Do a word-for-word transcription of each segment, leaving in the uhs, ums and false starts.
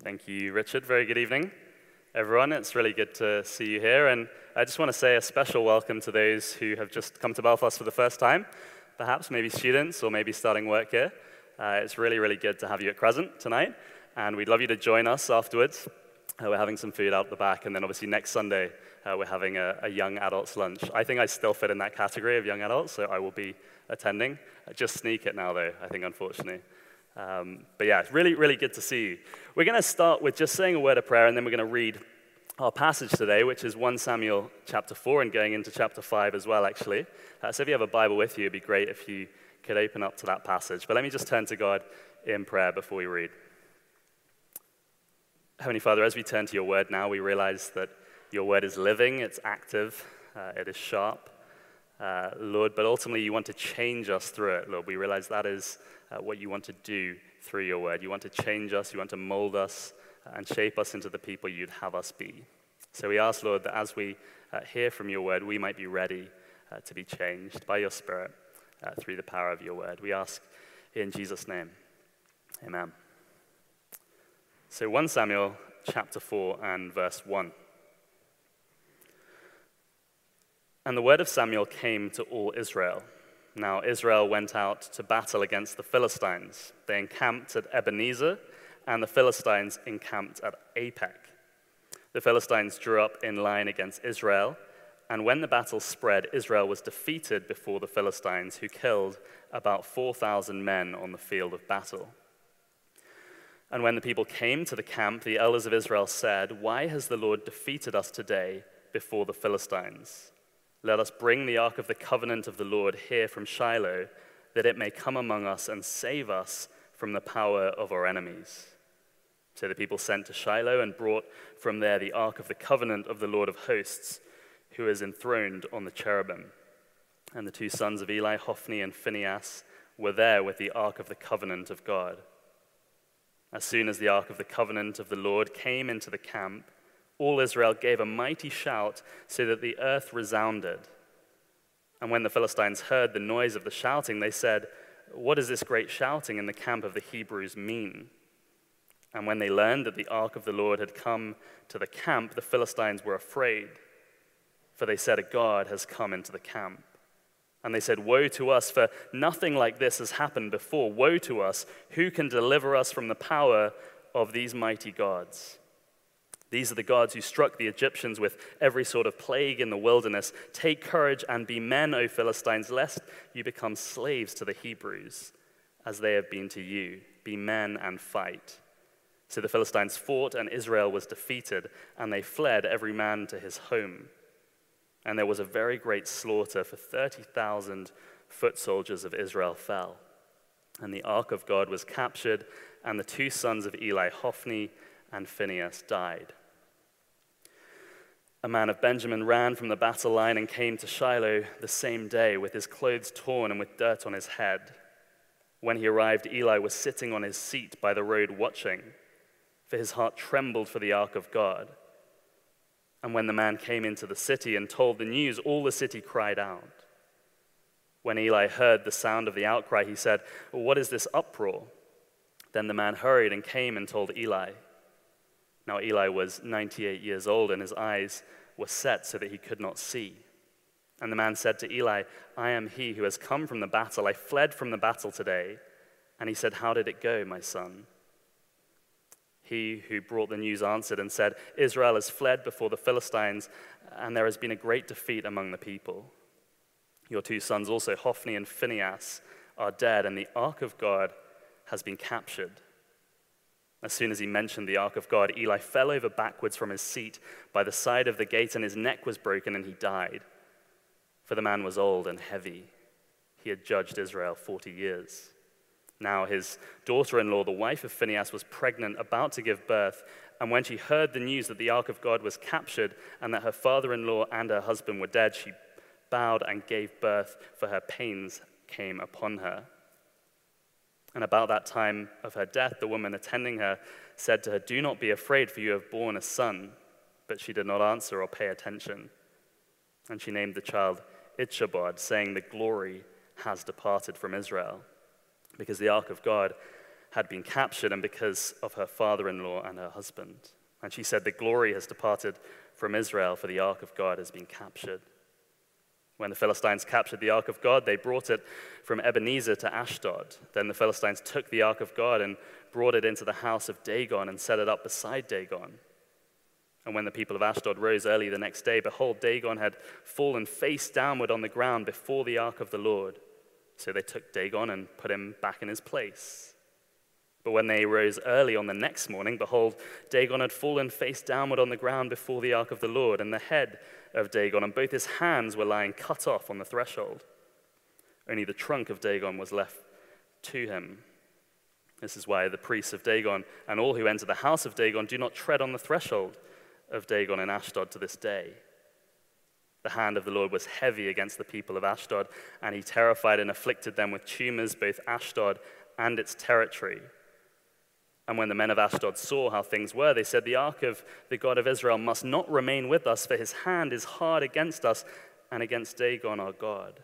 Thank you, Richard. Very good evening, everyone. It's really good to see you here. And I just want to say a special welcome to those who have just come to Belfast for the first time, perhaps maybe students or maybe starting work here. Uh, it's really, really good to have you at Crescent tonight. And we'd love you to join us afterwards. Uh, we're having some food out the back. And then obviously next Sunday, uh, we're having a, a young adults lunch. I think I still fit in that category of young adults, so I will be attending. I just sneak it now, though, I think, unfortunately. Um, but yeah, it's really, really good to see you. We're going to start with just saying a word of prayer, and then we're going to read our passage today, which is First Samuel chapter four, and going into chapter five as well, actually. Uh, so if you have a Bible with you, it'd be great if you could open up to that passage. But let me just turn to God in prayer before we read. Heavenly Father, as we turn to your word now, we realize that your word is living, it's active, uh, it is sharp. Uh, Lord, but ultimately you want to change us through it, Lord. We realize that is uh, what you want to do through your word. You want to change us, you want to mold us, uh, and shape us into the people you'd have us be. So we ask, Lord, that as we uh, hear from your word, we might be ready uh, to be changed by your Spirit uh, through the power of your word. We ask in Jesus' name. Amen. So First Samuel chapter four and verse one. And the word of Samuel came to all Israel. Now Israel went out to battle against the Philistines. They encamped at Ebenezer, and the Philistines encamped at Aphek. The Philistines drew up in line against Israel, and when the battle spread, Israel was defeated before the Philistines, who killed about four thousand men on the field of battle. And when the people came to the camp, the elders of Israel said, "Why has the Lord defeated us today before the Philistines? Let us bring the ark of the covenant of the Lord here from Shiloh, that it may come among us and save us from the power of our enemies." So the people sent to Shiloh and brought from there the ark of the covenant of the Lord of hosts, who is enthroned on the cherubim. And the two sons of Eli, Hophni and Phinehas, were there with the ark of the covenant of God. As soon as the ark of the covenant of the Lord came into the camp, all Israel gave a mighty shout so that the earth resounded. And when the Philistines heard the noise of the shouting, they said, "What does this great shouting in the camp of the Hebrews mean?" And when they learned that the ark of the Lord had come to the camp, the Philistines were afraid, for they said, "A god has come into the camp." And they said, "Woe to us, for nothing like this has happened before. Woe to us, who can deliver us from the power of these mighty gods? These are the gods who struck the Egyptians with every sort of plague in the wilderness. Take courage and be men, O Philistines, lest you become slaves to the Hebrews, as they have been to you. Be men and fight." So the Philistines fought, and Israel was defeated, and they fled every man to his home. And there was a very great slaughter, for thirty thousand foot soldiers of Israel fell. And the ark of God was captured, and the two sons of Eli, Hophni and Phinehas, died. A man of Benjamin ran from the battle line and came to Shiloh the same day with his clothes torn and with dirt on his head. When he arrived, Eli was sitting on his seat by the road watching, for his heart trembled for the ark of God. And when the man came into the city and told the news, all the city cried out. When Eli heard the sound of the outcry, he said, "What is this uproar?" Then the man hurried and came and told Eli. Now Eli was ninety-eight years old, and his eyes were set so that he could not see. And the man said to Eli, "I am he who has come from the battle. I fled from the battle today." And he said, "How did it go, my son?" He who brought the news answered and said, "Israel has fled before the Philistines, and there has been a great defeat among the people. Your two sons also, Hophni and Phinehas, are dead, and the ark of God has been captured." As soon as he mentioned the ark of God, Eli fell over backwards from his seat by the side of the gate, and his neck was broken, and he died. For the man was old and heavy. He had judged Israel forty years. Now his daughter-in-law, the wife of Phinehas, was pregnant, about to give birth, and when she heard the news that the ark of God was captured and that her father-in-law and her husband were dead, she bowed and gave birth, for her pains came upon her. And about that time of her death, the woman attending her said to her, "Do not be afraid, for you have borne a son." But she did not answer or pay attention. And she named the child Ichabod, saying, "The glory has departed from Israel, because the ark of God had been captured and because of her father-in-law and her husband. And she said, the glory has departed from Israel, for the ark of God has been captured. When the Philistines captured the ark of God, they brought it from Ebenezer to Ashdod. Then the Philistines took the ark of God and brought it into the house of Dagon and set it up beside Dagon. And when the people of Ashdod rose early the next day, behold, Dagon had fallen face downward on the ground before the ark of the Lord. So they took Dagon and put him back in his place. But when they rose early on the next morning, behold, Dagon had fallen face downward on the ground before the ark of the Lord, and the head of Dagon and both his hands were lying cut off on the threshold. Only the trunk of Dagon was left to him. This is why the priests of Dagon and all who enter the house of Dagon do not tread on the threshold of Dagon in Ashdod to this day. The hand of the Lord was heavy against the people of Ashdod, and he terrified and afflicted them with tumors, both Ashdod and its territory. And when the men of Ashdod saw how things were, they said, the ark of the God of Israel must not remain with us, for his hand is hard against us and against Dagon our God.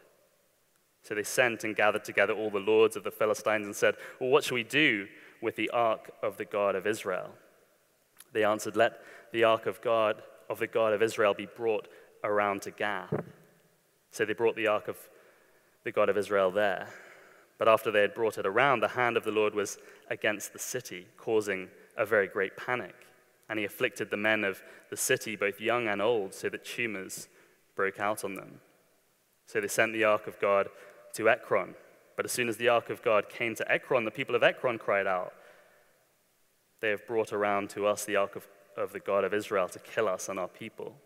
So they sent and gathered together all the lords of the Philistines and said, well, what shall we do with the ark of the God of Israel? They answered, let the ark of God of the God of Israel be brought around to Gath. So they brought the ark of the God of Israel there. But after they had brought it around, the hand of the Lord was against the city, causing a very great panic. And he afflicted the men of the city, both young and old, so that tumors broke out on them. So they sent the ark of God to Ekron. But as soon as the ark of God came to Ekron, the people of Ekron cried out, they have brought around to us the ark of, of the God of Israel to kill us and our people.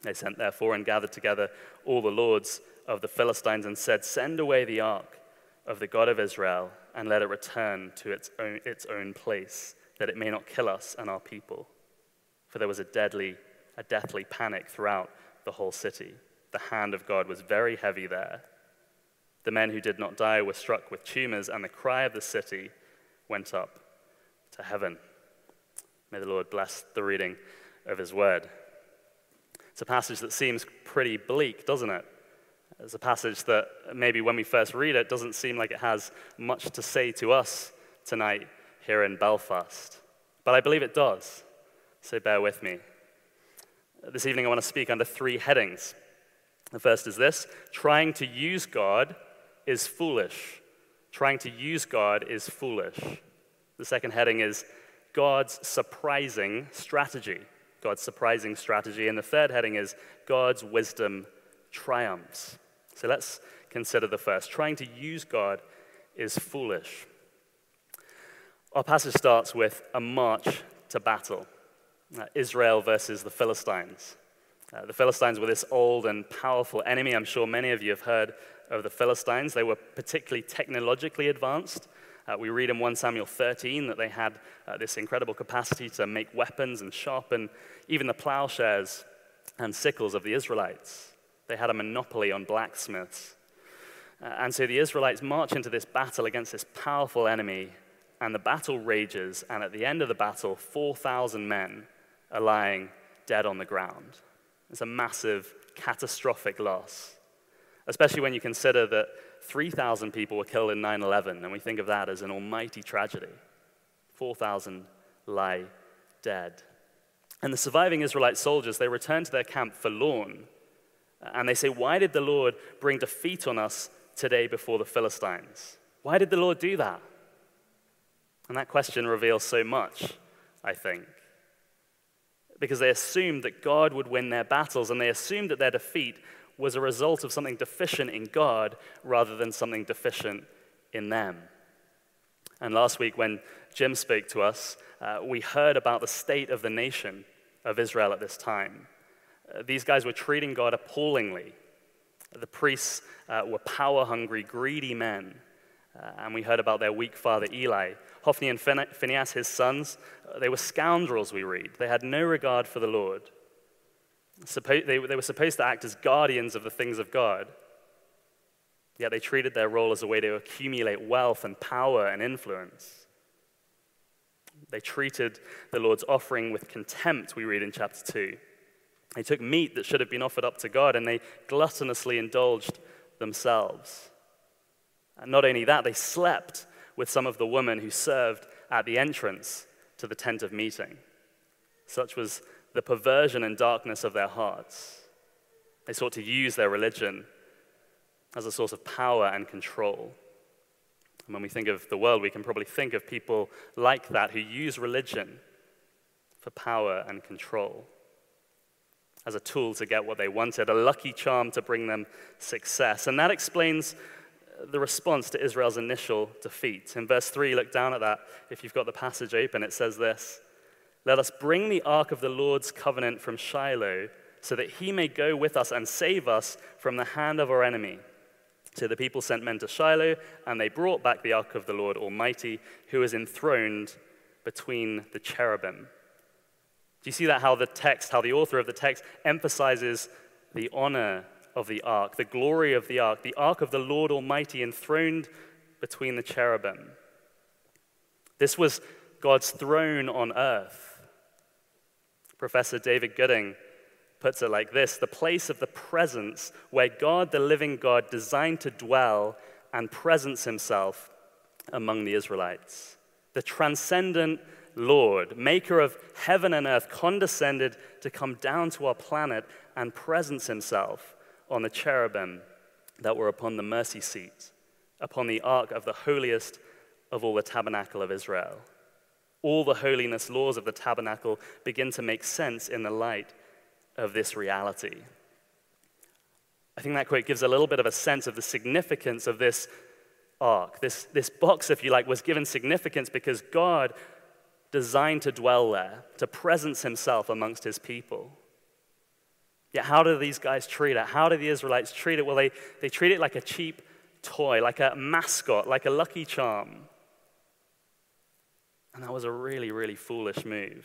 They sent therefore and gathered together all the lords of the Philistines and said, send away the ark of the God of Israel, and let it return to its own, its own place, that it may not kill us and our people. For there was a deadly, a deathly panic throughout the whole city. The hand of God was very heavy there. The men who did not die were struck with tumors, and the cry of the city went up to heaven. May the Lord bless the reading of his word. It's a passage that seems pretty bleak, doesn't it? It's a passage that maybe when we first read it doesn't seem like it has much to say to us tonight here in Belfast. But I believe it does, so bear with me. This evening I want to speak under three headings. The first is this: trying to use God is foolish. Trying to use God is foolish. The second heading is God's surprising strategy. God's surprising strategy. And the third heading is God's wisdom triumphs. So let's consider the first. Trying to use God is foolish. Our passage starts with a march to battle. Uh, Israel versus the Philistines. Uh, the Philistines were this old and powerful enemy. I'm sure many of you have heard of the Philistines. They were particularly technologically advanced. Uh, we read in First Samuel thirteen that they had uh, this incredible capacity to make weapons and sharpen even the plowshares and sickles of the Israelites. They had a monopoly on blacksmiths. Uh, and so the Israelites march into this battle against this powerful enemy, and the battle rages, and at the end of the battle, four thousand men are lying dead on the ground. It's a massive, catastrophic loss, especially when you consider that three thousand people were killed in nine eleven, and we think of that as an almighty tragedy. four thousand lie dead. And the surviving Israelite soldiers, they return to their camp forlorn, and they say, why did the Lord bring defeat on us today before the Philistines? Why did the Lord do that? And that question reveals so much, I think. Because they assumed that God would win their battles, and they assumed that their defeat was a result of something deficient in God rather than something deficient in them. And last week when Jim spoke to us, uh, we heard about the state of the nation of Israel at this time. Uh, these guys were treating God appallingly. The priests uh, were power-hungry, greedy men. Uh, and we heard about their weak father, Eli. Hophni and Phinehas, Phinehas his sons, uh, they were scoundrels, we read. They had no regard for the Lord. Suppo- they, they were supposed to act as guardians of the things of God. Yet they treated their role as a way to accumulate wealth and power and influence. They treated the Lord's offering with contempt, we read in chapter two. They took meat that should have been offered up to God, and they gluttonously indulged themselves. And not only that, they slept with some of the women who served at the entrance to the tent of meeting. Such was the perversion and darkness of their hearts. They sought to use their religion as a source of power and control. And when we think of the world, we can probably think of people like that who use religion for power and control, as a tool to get what they wanted, a lucky charm to bring them success. And that explains the response to Israel's initial defeat. In verse three, look down at that. If you've got the passage open, it says this: "Let us bring the ark of the Lord's covenant from Shiloh, so that he may go with us and save us from the hand of our enemy." So the people sent men to Shiloh, and they brought back the ark of the Lord Almighty, who is enthroned between the cherubim. Do you see that, how the text, how the author of the text emphasizes the honor of the ark, the glory of the ark, the ark of the Lord Almighty enthroned between the cherubim? This was God's throne on earth. Professor David Gooding puts it like this: the place of the presence where God, the living God, designed to dwell and presence himself among the Israelites. The transcendent Lord, maker of heaven and earth, condescended to come down to our planet and presence himself on the cherubim that were upon the mercy seat, upon the ark of the holiest of all the tabernacle of Israel. All the holiness laws of the tabernacle begin to make sense in the light of this reality. I think that quote gives a little bit of a sense of the significance of this ark. This, this box, if you like, was given significance because God designed to dwell there, to presence himself amongst his people. Yet how do these guys treat it? How do the Israelites treat it? Well, they, they treat it like a cheap toy, like a mascot, like a lucky charm. And that was a really, really foolish move.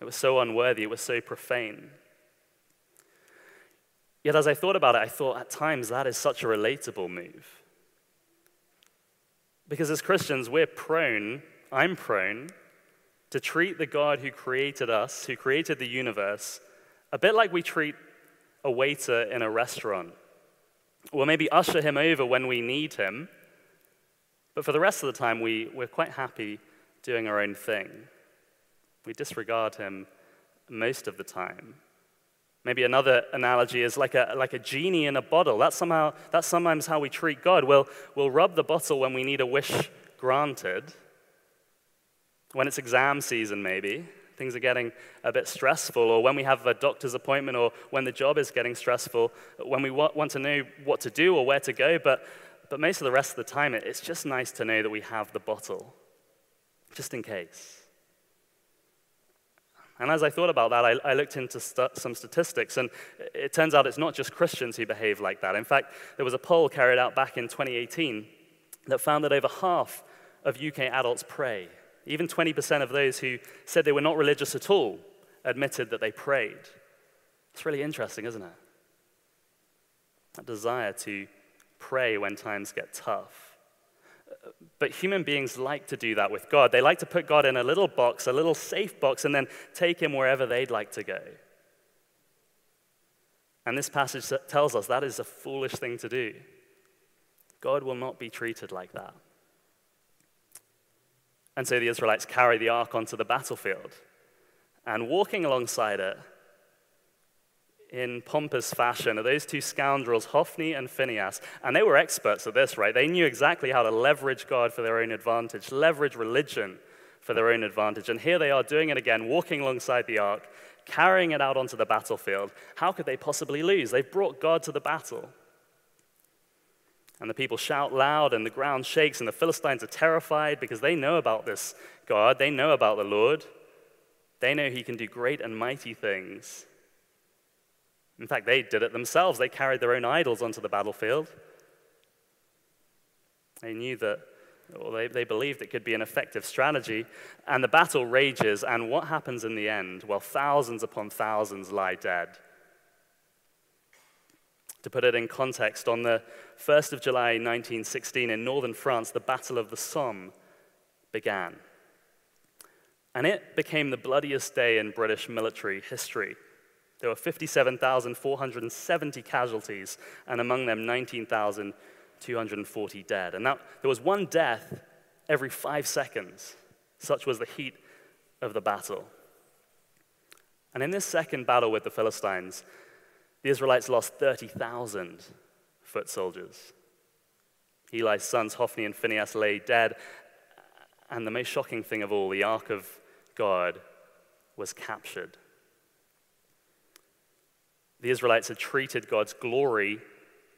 It was so unworthy, it was so profane. Yet as I thought about it, I thought at times that is such a relatable move. Because as Christians, we're prone I'm prone to treat the God who created us, who created the universe, a bit like we treat a waiter in a restaurant. Or maybe usher him over when we need him, but for the rest of the time, we, we're quite happy doing our own thing. We disregard him most of the time. Maybe another analogy is like a, like a genie in a bottle. That's, somehow, that's sometimes how we treat God. We'll, we'll rub the bottle when we need a wish granted. When it's exam season, maybe, things are getting a bit stressful, or when we have a doctor's appointment, or when the job is getting stressful, when we want to know what to do or where to go, but, but most of the rest of the time, it's just nice to know that we have the bottle, just in case. And as I thought about that, I, I looked into st- some statistics, and it turns out it's not just Christians who behave like that. In fact, there was a poll carried out back in twenty eighteen that found that over half of U K adults pray. Even twenty percent of those who said they were not religious at all admitted that they prayed. It's really interesting, isn't it? That desire to pray when times get tough. But human beings like to do that with God. They like to put God in a little box, a little safe box, and then take him wherever they'd like to go. And this passage tells us that is a foolish thing to do. God will not be treated like that. And so the Israelites carry the ark onto the battlefield. And walking alongside it, in pompous fashion, are those two scoundrels, Hophni and Phinehas. And they were experts at this, right? They knew exactly how to leverage God for their own advantage, leverage religion for their own advantage. And here they are doing it again, walking alongside the ark, carrying it out onto the battlefield. How could they possibly lose? They've brought God to the battle. And the people shout loud, and the ground shakes, and the Philistines are terrified because they know about this God. They know about the Lord. They know he can do great and mighty things. In fact, they did it themselves. They carried their own idols onto the battlefield. They knew that, or they, they believed it could be an effective strategy. And the battle rages, and what happens in the end? Well, thousands upon thousands lie dead. To put it in context, on the first of July nineteen sixteen in northern France, the Battle of the Somme began. And it became the bloodiest day in British military history. There were fifty-seven thousand four hundred seventy casualties, and among them nineteen thousand two hundred forty dead. And that, there was one death every five seconds. Such was the heat of the battle. And in this second battle with the Philistines, the Israelites lost thirty thousand foot soldiers. Eli's sons, Hophni and Phinehas, lay dead. And the most shocking thing of all, the Ark of God was captured. The Israelites had treated God's glory,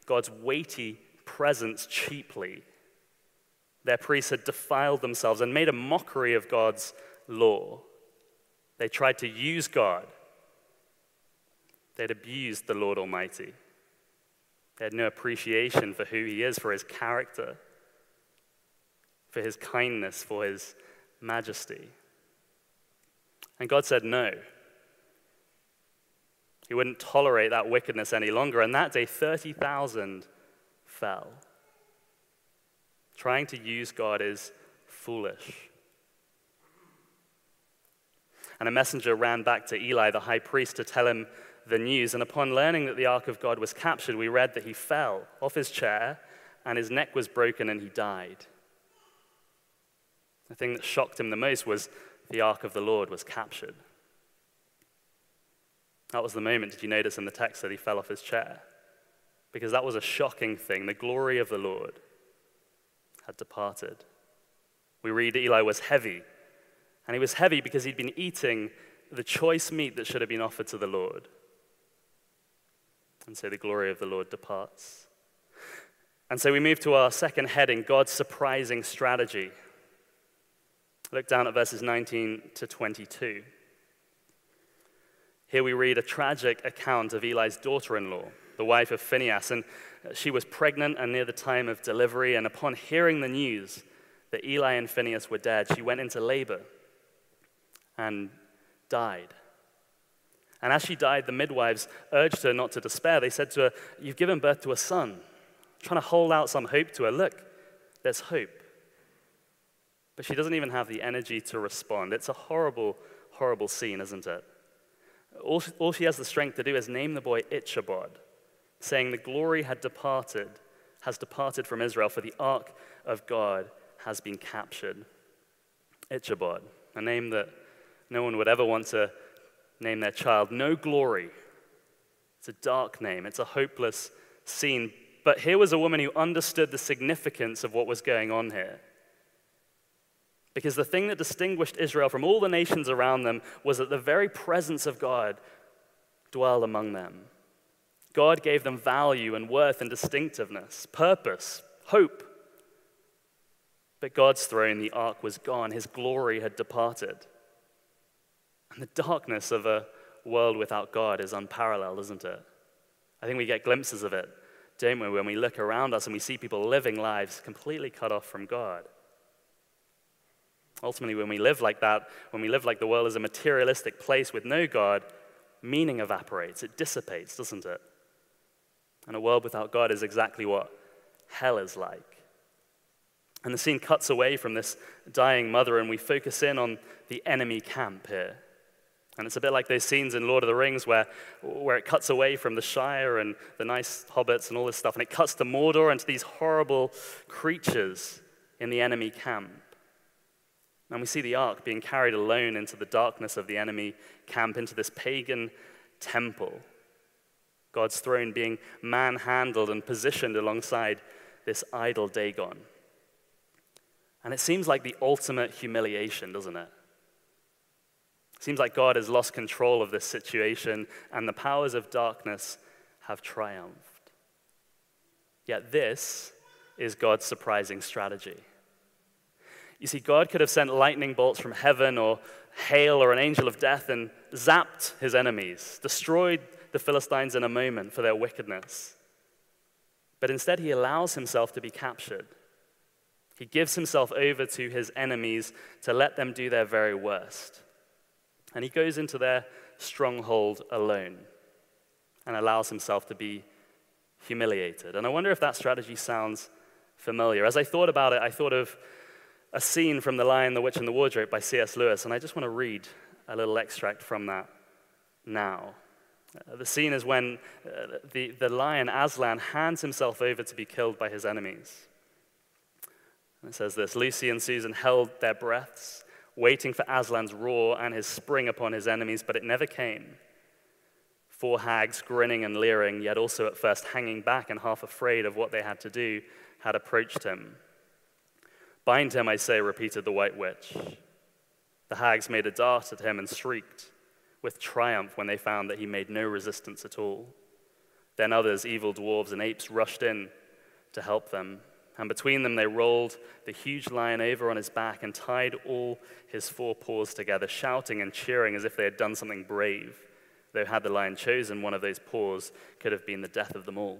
God's weighty presence, cheaply. Their priests had defiled themselves and made a mockery of God's law. They tried to use God. They'd abused the Lord Almighty. They had no appreciation for who he is, for his character, for his kindness, for his majesty. And God said no. He wouldn't tolerate that wickedness any longer. And that day, thirty thousand fell. Trying to use God is foolish. And a messenger ran back to Eli, the high priest, to tell him the news. And upon learning that the Ark of God was captured, we read that he fell off his chair, and his neck was broken, and he died. The thing that shocked him the most was the Ark of the Lord was captured. That was the moment, did you notice in the text, that he fell off his chair? Because that was a shocking thing. The glory of the Lord had departed. We read that Eli was heavy, and he was heavy because he'd been eating the choice meat that should have been offered to the Lord. And so the glory of the Lord departs. And so we move to our second heading, God's surprising strategy. Look down at verses nineteen to twenty-two. Here we read a tragic account of Eli's daughter-in-law, the wife of Phinehas, and she was pregnant and near the time of delivery, and upon hearing the news that Eli and Phinehas were dead, she went into labor and died. And as she died, the midwives urged her not to despair. They said to her, "You've given birth to a son." I'm trying to hold out some hope to her. Look, there's hope. But she doesn't even have the energy to respond. It's a horrible, horrible scene, isn't it? All she, all she has the strength to do is name the boy Ichabod, saying the glory had departed, has departed from Israel, for the Ark of God has been captured. Ichabod, a name that no one would ever want to name their child. No glory. It's a dark name. It's a hopeless scene. But here was a woman who understood the significance of what was going on here. Because the thing that distinguished Israel from all the nations around them was that the very presence of God dwelled among them. God gave them value and worth and distinctiveness, purpose, hope. But God's throne, the ark, was gone. His glory had departed. And the darkness of a world without God is unparalleled, isn't it? I think we get glimpses of it, don't we, when we look around us and we see people living lives completely cut off from God. Ultimately, when we live like that, when we live like the world is a materialistic place with no God, meaning evaporates, it dissipates, doesn't it? And a world without God is exactly what hell is like. And the scene cuts away from this dying mother, and we focus in on the enemy camp here. And it's a bit like those scenes in Lord of the Rings where, where it cuts away from the Shire and the nice hobbits and all this stuff, and it cuts to Mordor and to these horrible creatures in the enemy camp. And we see the ark being carried alone into the darkness of the enemy camp, into this pagan temple. God's throne being manhandled and positioned alongside this idol Dagon. And it seems like the ultimate humiliation, doesn't it? It seems like God has lost control of this situation, and the powers of darkness have triumphed. Yet this is God's surprising strategy. You see, God could have sent lightning bolts from heaven or hail or an angel of death and zapped his enemies, destroyed the Philistines in a moment for their wickedness. But instead, he allows himself to be captured. He gives himself over to his enemies to let them do their very worst. And he goes into their stronghold alone and allows himself to be humiliated. And I wonder if that strategy sounds familiar. As I thought about it, I thought of a scene from The Lion, the Witch, and the Wardrobe by C S Lewis, and I just want to read a little extract from that now. Uh, the scene is when uh, the, the lion Aslan hands himself over to be killed by his enemies. And it says this, Lucy and Susan held their breaths, waiting for Aslan's roar and his spring upon his enemies, but it never came. Four hags, grinning and leering, yet also at first hanging back and half afraid of what they had to do, had approached him. Bind him, I say, repeated the white witch. The hags made a dart at him and shrieked with triumph when they found that he made no resistance at all. Then others, evil dwarves and apes, rushed in to help them, and between them they rolled the huge lion over on his back and tied all his four paws together, shouting and cheering as if they had done something brave, though had the lion chosen one of those paws, could have been the death of them all.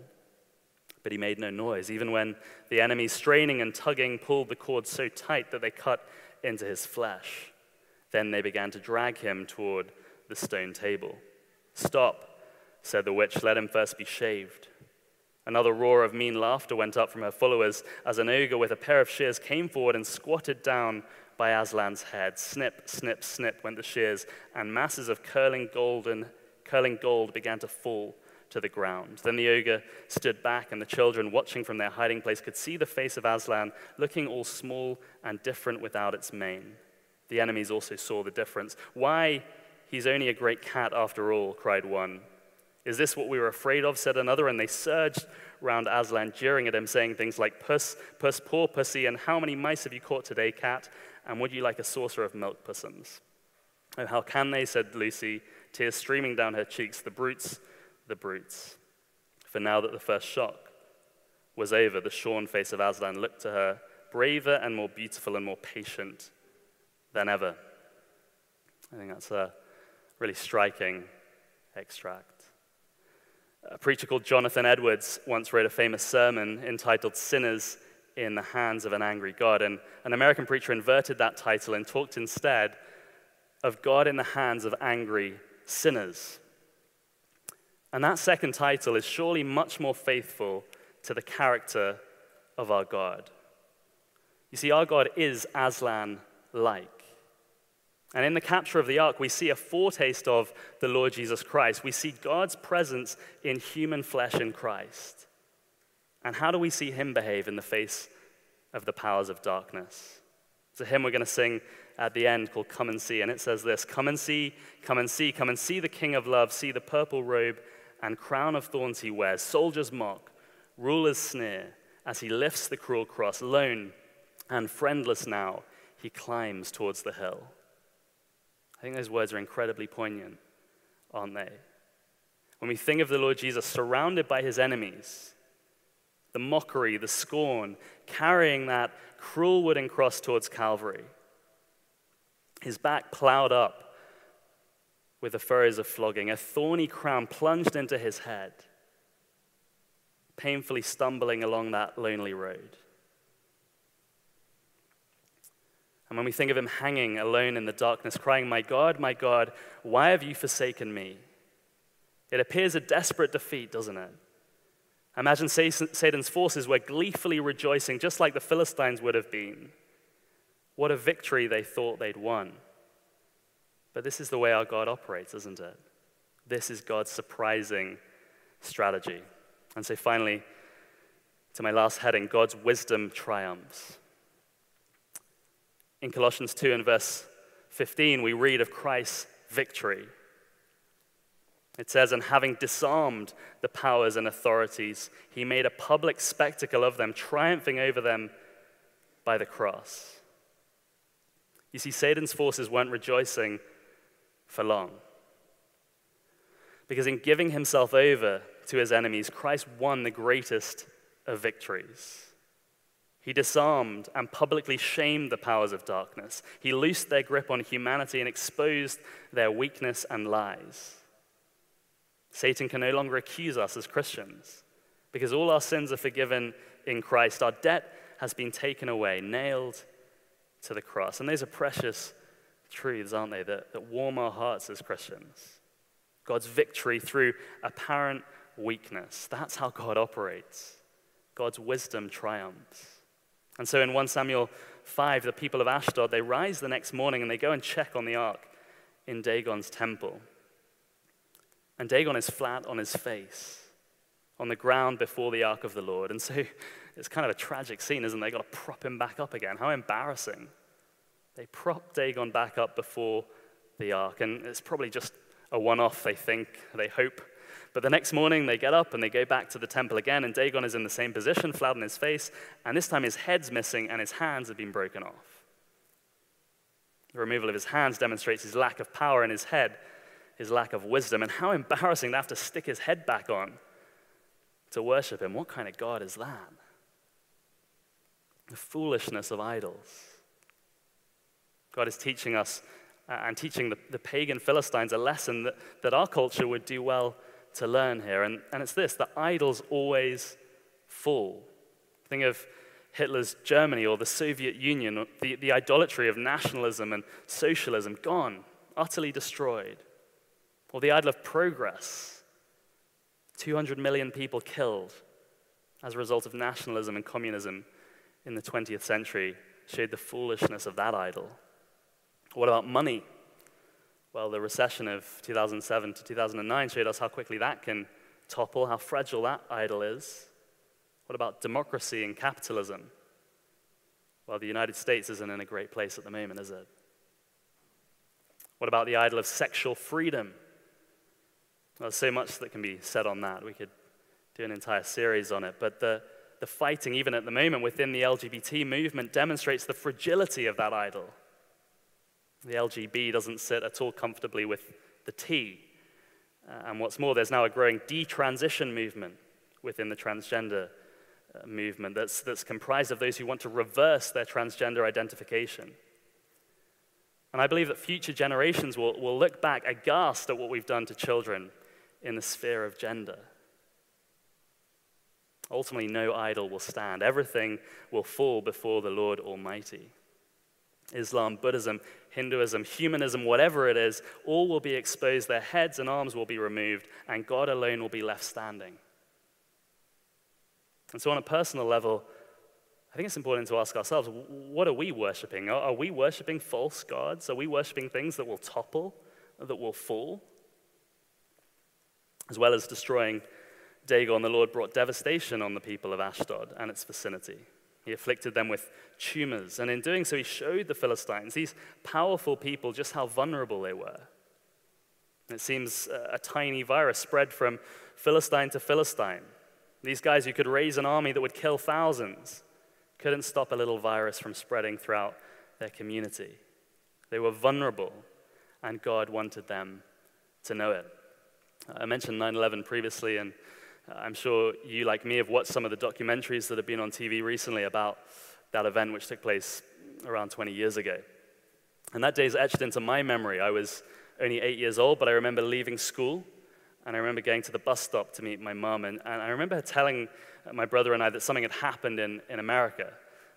But he made no noise, even when the enemies, straining and tugging, pulled the cord so tight that they cut into his flesh. Then they began to drag him toward the stone table. Stop, said the witch, let him first be shaved. Another roar of mean laughter went up from her followers as an ogre with a pair of shears came forward and squatted down by Aslan's head. Snip, snip, snip went the shears, and masses of curling golden, curling gold began to fall to the ground. Then the ogre stood back, and the children, watching from their hiding place, could see the face of Aslan looking all small and different without its mane. The enemies also saw the difference. Why, he's only a great cat after all, cried one. Is this what we were afraid of, said another, and they surged round Aslan, jeering at him, saying things like, puss, puss, poor pussy, and how many mice have you caught today, cat, and would you like a saucer of milk, pussums? Oh, how can they, said Lucy, tears streaming down her cheeks, the brutes, the brutes. For now that the first shock was over, the shorn face of Aslan looked to her, braver and more beautiful and more patient than ever. I think that's a really striking extract. A preacher called Jonathan Edwards once wrote a famous sermon entitled Sinners in the Hands of an Angry God, and an American preacher inverted that title and talked instead of God in the hands of angry sinners. And that second title is surely much more faithful to the character of our God. You see, our God is Aslan-like. And in the capture of the ark, we see a foretaste of the Lord Jesus Christ. We see God's presence in human flesh in Christ. And how do we see him behave in the face of the powers of darkness? It's a hymn we're going to sing at the end called Come and See, and it says this, come and see, come and see, come and see the King of Love, see the purple robe and crown of thorns he wears. Soldiers mock, rulers sneer, as he lifts the cruel cross. Lone and friendless now, he climbs towards the hill. I think those words are incredibly poignant, aren't they? When we think of the Lord Jesus surrounded by his enemies, the mockery, the scorn, carrying that cruel wooden cross towards Calvary, his back plowed up with the furrows of flogging, a thorny crown plunged into his head, painfully stumbling along that lonely road. And when we think of him hanging alone in the darkness, crying, my God, my God, why have you forsaken me? It appears a desperate defeat, doesn't it? Imagine Satan's forces were gleefully rejoicing, just like the Philistines would have been. What a victory they thought they'd won. But this is the way our God operates, isn't it? This is God's surprising strategy. And so finally, to my last heading, God's wisdom triumphs. In Colossians two and verse fifteen, we read of Christ's victory. It says, and having disarmed the powers and authorities, he made a public spectacle of them, triumphing over them by the cross. You see, Satan's forces weren't rejoicing for long. Because in giving himself over to his enemies, Christ won the greatest of victories. He disarmed and publicly shamed the powers of darkness. He loosed their grip on humanity and exposed their weakness and lies. Satan can no longer accuse us as Christians because all our sins are forgiven in Christ. Our debt has been taken away, nailed to the cross. And those are precious truths, aren't they, that, that warm our hearts as Christians. God's victory through apparent weakness. That's how God operates. God's wisdom triumphs. And so in First Samuel five, the people of Ashdod, they rise the next morning and they go and check on the ark in Dagon's temple. And Dagon is flat on his face, on the ground before the ark of the Lord. And so it's kind of a tragic scene, isn't it? They've got to prop him back up again. How embarrassing. They prop Dagon back up before the ark. And it's probably just a one-off, they think, they hope. But the next morning, they get up and they go back to the temple again. And Dagon is in the same position, flat on his face. And this time, his head's missing and his hands have been broken off. The removal of his hands demonstrates his lack of power in his head, his lack of wisdom. And how embarrassing to have to stick his head back on to worship him. What kind of God is that? The foolishness of idols. God is teaching us uh, and teaching the, the pagan Philistines a lesson that, that our culture would do well to learn here. And, and it's this, that idols always fall. Think of Hitler's Germany or the Soviet Union, the, the idolatry of nationalism and socialism, gone, utterly destroyed. Or the idol of progress, two hundred million people killed as a result of nationalism and communism in the twentieth century, showed the foolishness of that idol. What about money? Well, the recession of two thousand seven to two thousand nine showed us how quickly that can topple, how fragile that idol is. What about democracy and capitalism? Well, the United States isn't in a great place at the moment, is it? What about the idol of sexual freedom? Well, there's so much that can be said on that. We could do an entire series on it. But the, the fighting, even at the moment, within the L G B T movement demonstrates the fragility of that idol. The L G B doesn't sit at all comfortably with the T. Uh, and what's more, there's now a growing detransition movement within the transgender uh, movement that's, that's comprised of those who want to reverse their transgender identification. And I believe that future generations will, will look back aghast at what we've done to children in the sphere of gender. Ultimately, no idol will stand. Everything will fall before the Lord Almighty. Islam, Buddhism, Hinduism, humanism, whatever it is, all will be exposed. Their heads and arms will be removed, and God alone will be left standing. And so on a personal level, I think it's important to ask ourselves, what are we worshiping? Are we worshiping false gods? Are we worshiping things that will topple, that will fall? As well as destroying Dagon, the Lord brought devastation on the people of Ashdod and its vicinity. He afflicted them with tumors, and in doing so, he showed the Philistines, these powerful people, just how vulnerable they were. It seems a tiny virus spread from Philistine to Philistine. These guys who could raise an army that would kill thousands couldn't stop a little virus from spreading throughout their community. They were vulnerable, and God wanted them to know it. I mentioned nine eleven previously, and I'm sure you, like me, have watched some of the documentaries that have been on T V recently about that event, which took place around twenty years ago. And that day is etched into my memory. I was only eight years old, but I remember leaving school, and I remember going to the bus stop to meet my mom, and, and I remember her telling my brother and I that something had happened in, in America.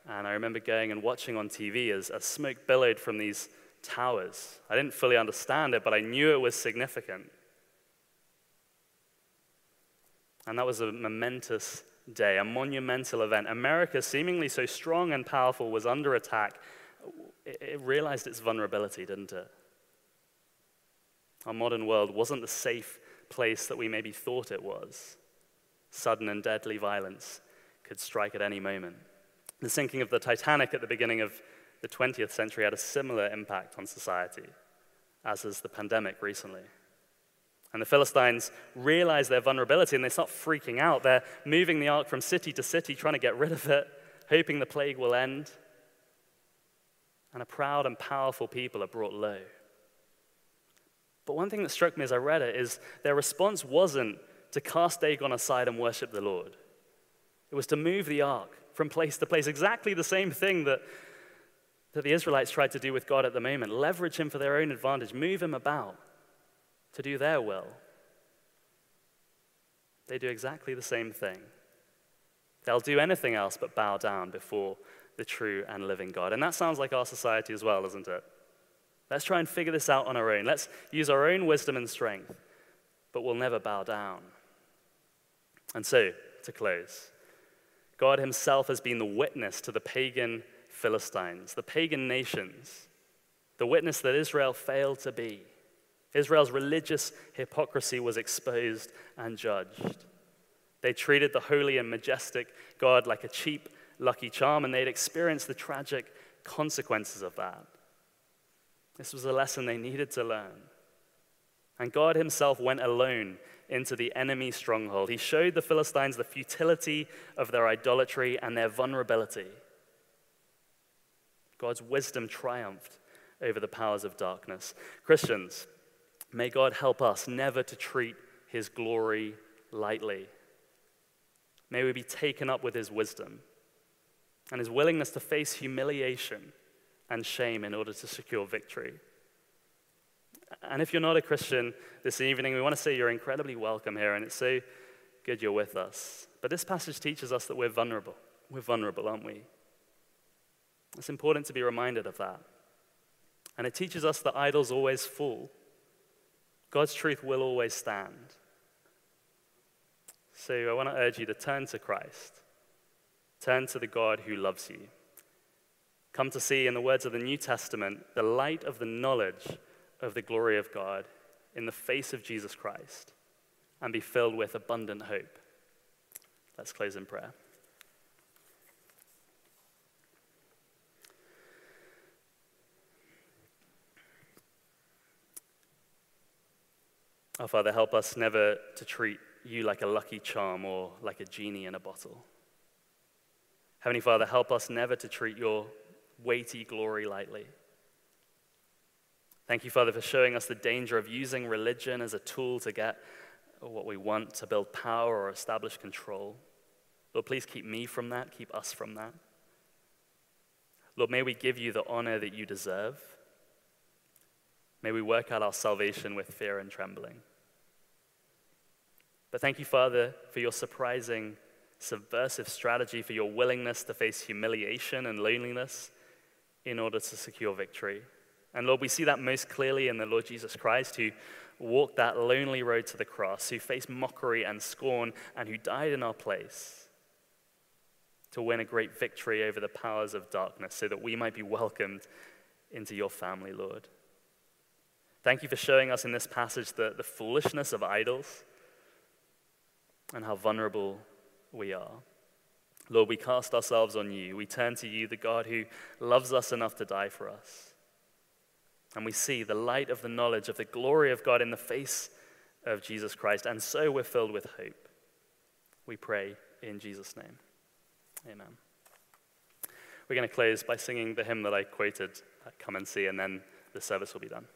And I remember going and watching on T V as, as smoke billowed from these towers. I didn't fully understand it, but I knew it was significant. And that was a momentous day, a monumental event. America, seemingly so strong and powerful, was under attack. It, it realized its vulnerability, didn't it? Our modern world wasn't the safe place that we maybe thought it was. Sudden and deadly violence could strike at any moment. The sinking of the Titanic at the beginning of the twentieth century had a similar impact on society, as has the pandemic recently. And the Philistines realize their vulnerability, and they start freaking out. They're moving the ark from city to city, trying to get rid of it, hoping the plague will end. And a proud and powerful people are brought low. But one thing that struck me as I read it is their response wasn't to cast Dagon aside and worship the Lord. It was to move the ark from place to place, exactly the same thing that, that the Israelites tried to do with God at the moment, leverage him for their own advantage, move him about to do their will. They do exactly the same thing. They'll do anything else but bow down before the true and living God. And that sounds like our society as well, doesn't it? Let's try and figure this out on our own. Let's use our own wisdom and strength, but we'll never bow down. And so, to close, God himself has been the witness to the pagan Philistines, the pagan nations, the witness that Israel failed to be. Israel's religious hypocrisy was exposed and judged. They treated the holy and majestic God like a cheap, lucky charm, and they'd experienced the tragic consequences of that. This was a lesson they needed to learn. And God himself went alone into the enemy stronghold. He showed the Philistines the futility of their idolatry and their vulnerability. God's wisdom triumphed over the powers of darkness. Christians, may God help us never to treat his glory lightly. May we be taken up with his wisdom and his willingness to face humiliation and shame in order to secure victory. And if you're not a Christian this evening, we want to say you're incredibly welcome here, and it's so good you're with us. But this passage teaches us that we're vulnerable. We're vulnerable, aren't we? It's important to be reminded of that. And it teaches us that idols always fall. God's truth will always stand. So I want to urge you to turn to Christ. Turn to the God who loves you. Come to see, in the words of the New Testament, the light of the knowledge of the glory of God in the face of Jesus Christ, and be filled with abundant hope. Let's close in prayer. Our Father, help us never to treat you like a lucky charm or like a genie in a bottle. Heavenly Father, help us never to treat your weighty glory lightly. Thank you, Father, for showing us the danger of using religion as a tool to get what we want, to build power or establish control. Lord, please keep me from that, keep us from that. Lord, may we give you the honor that you deserve. May we work out our salvation with fear and trembling. But thank you, Father, for your surprising, subversive strategy, for your willingness to face humiliation and loneliness in order to secure victory. And Lord, we see that most clearly in the Lord Jesus Christ, who walked that lonely road to the cross, who faced mockery and scorn, and who died in our place to win a great victory over the powers of darkness so that we might be welcomed into your family, Lord. Thank you for showing us in this passage the, the foolishness of idols and how vulnerable we are. Lord, we cast ourselves on you. We turn to you, the God who loves us enough to die for us. And we see the light of the knowledge of the glory of God in the face of Jesus Christ. And so we're filled with hope. We pray in Jesus' name. Amen. We're going to close by singing the hymn that I quoted, Come and See, and then the service will be done.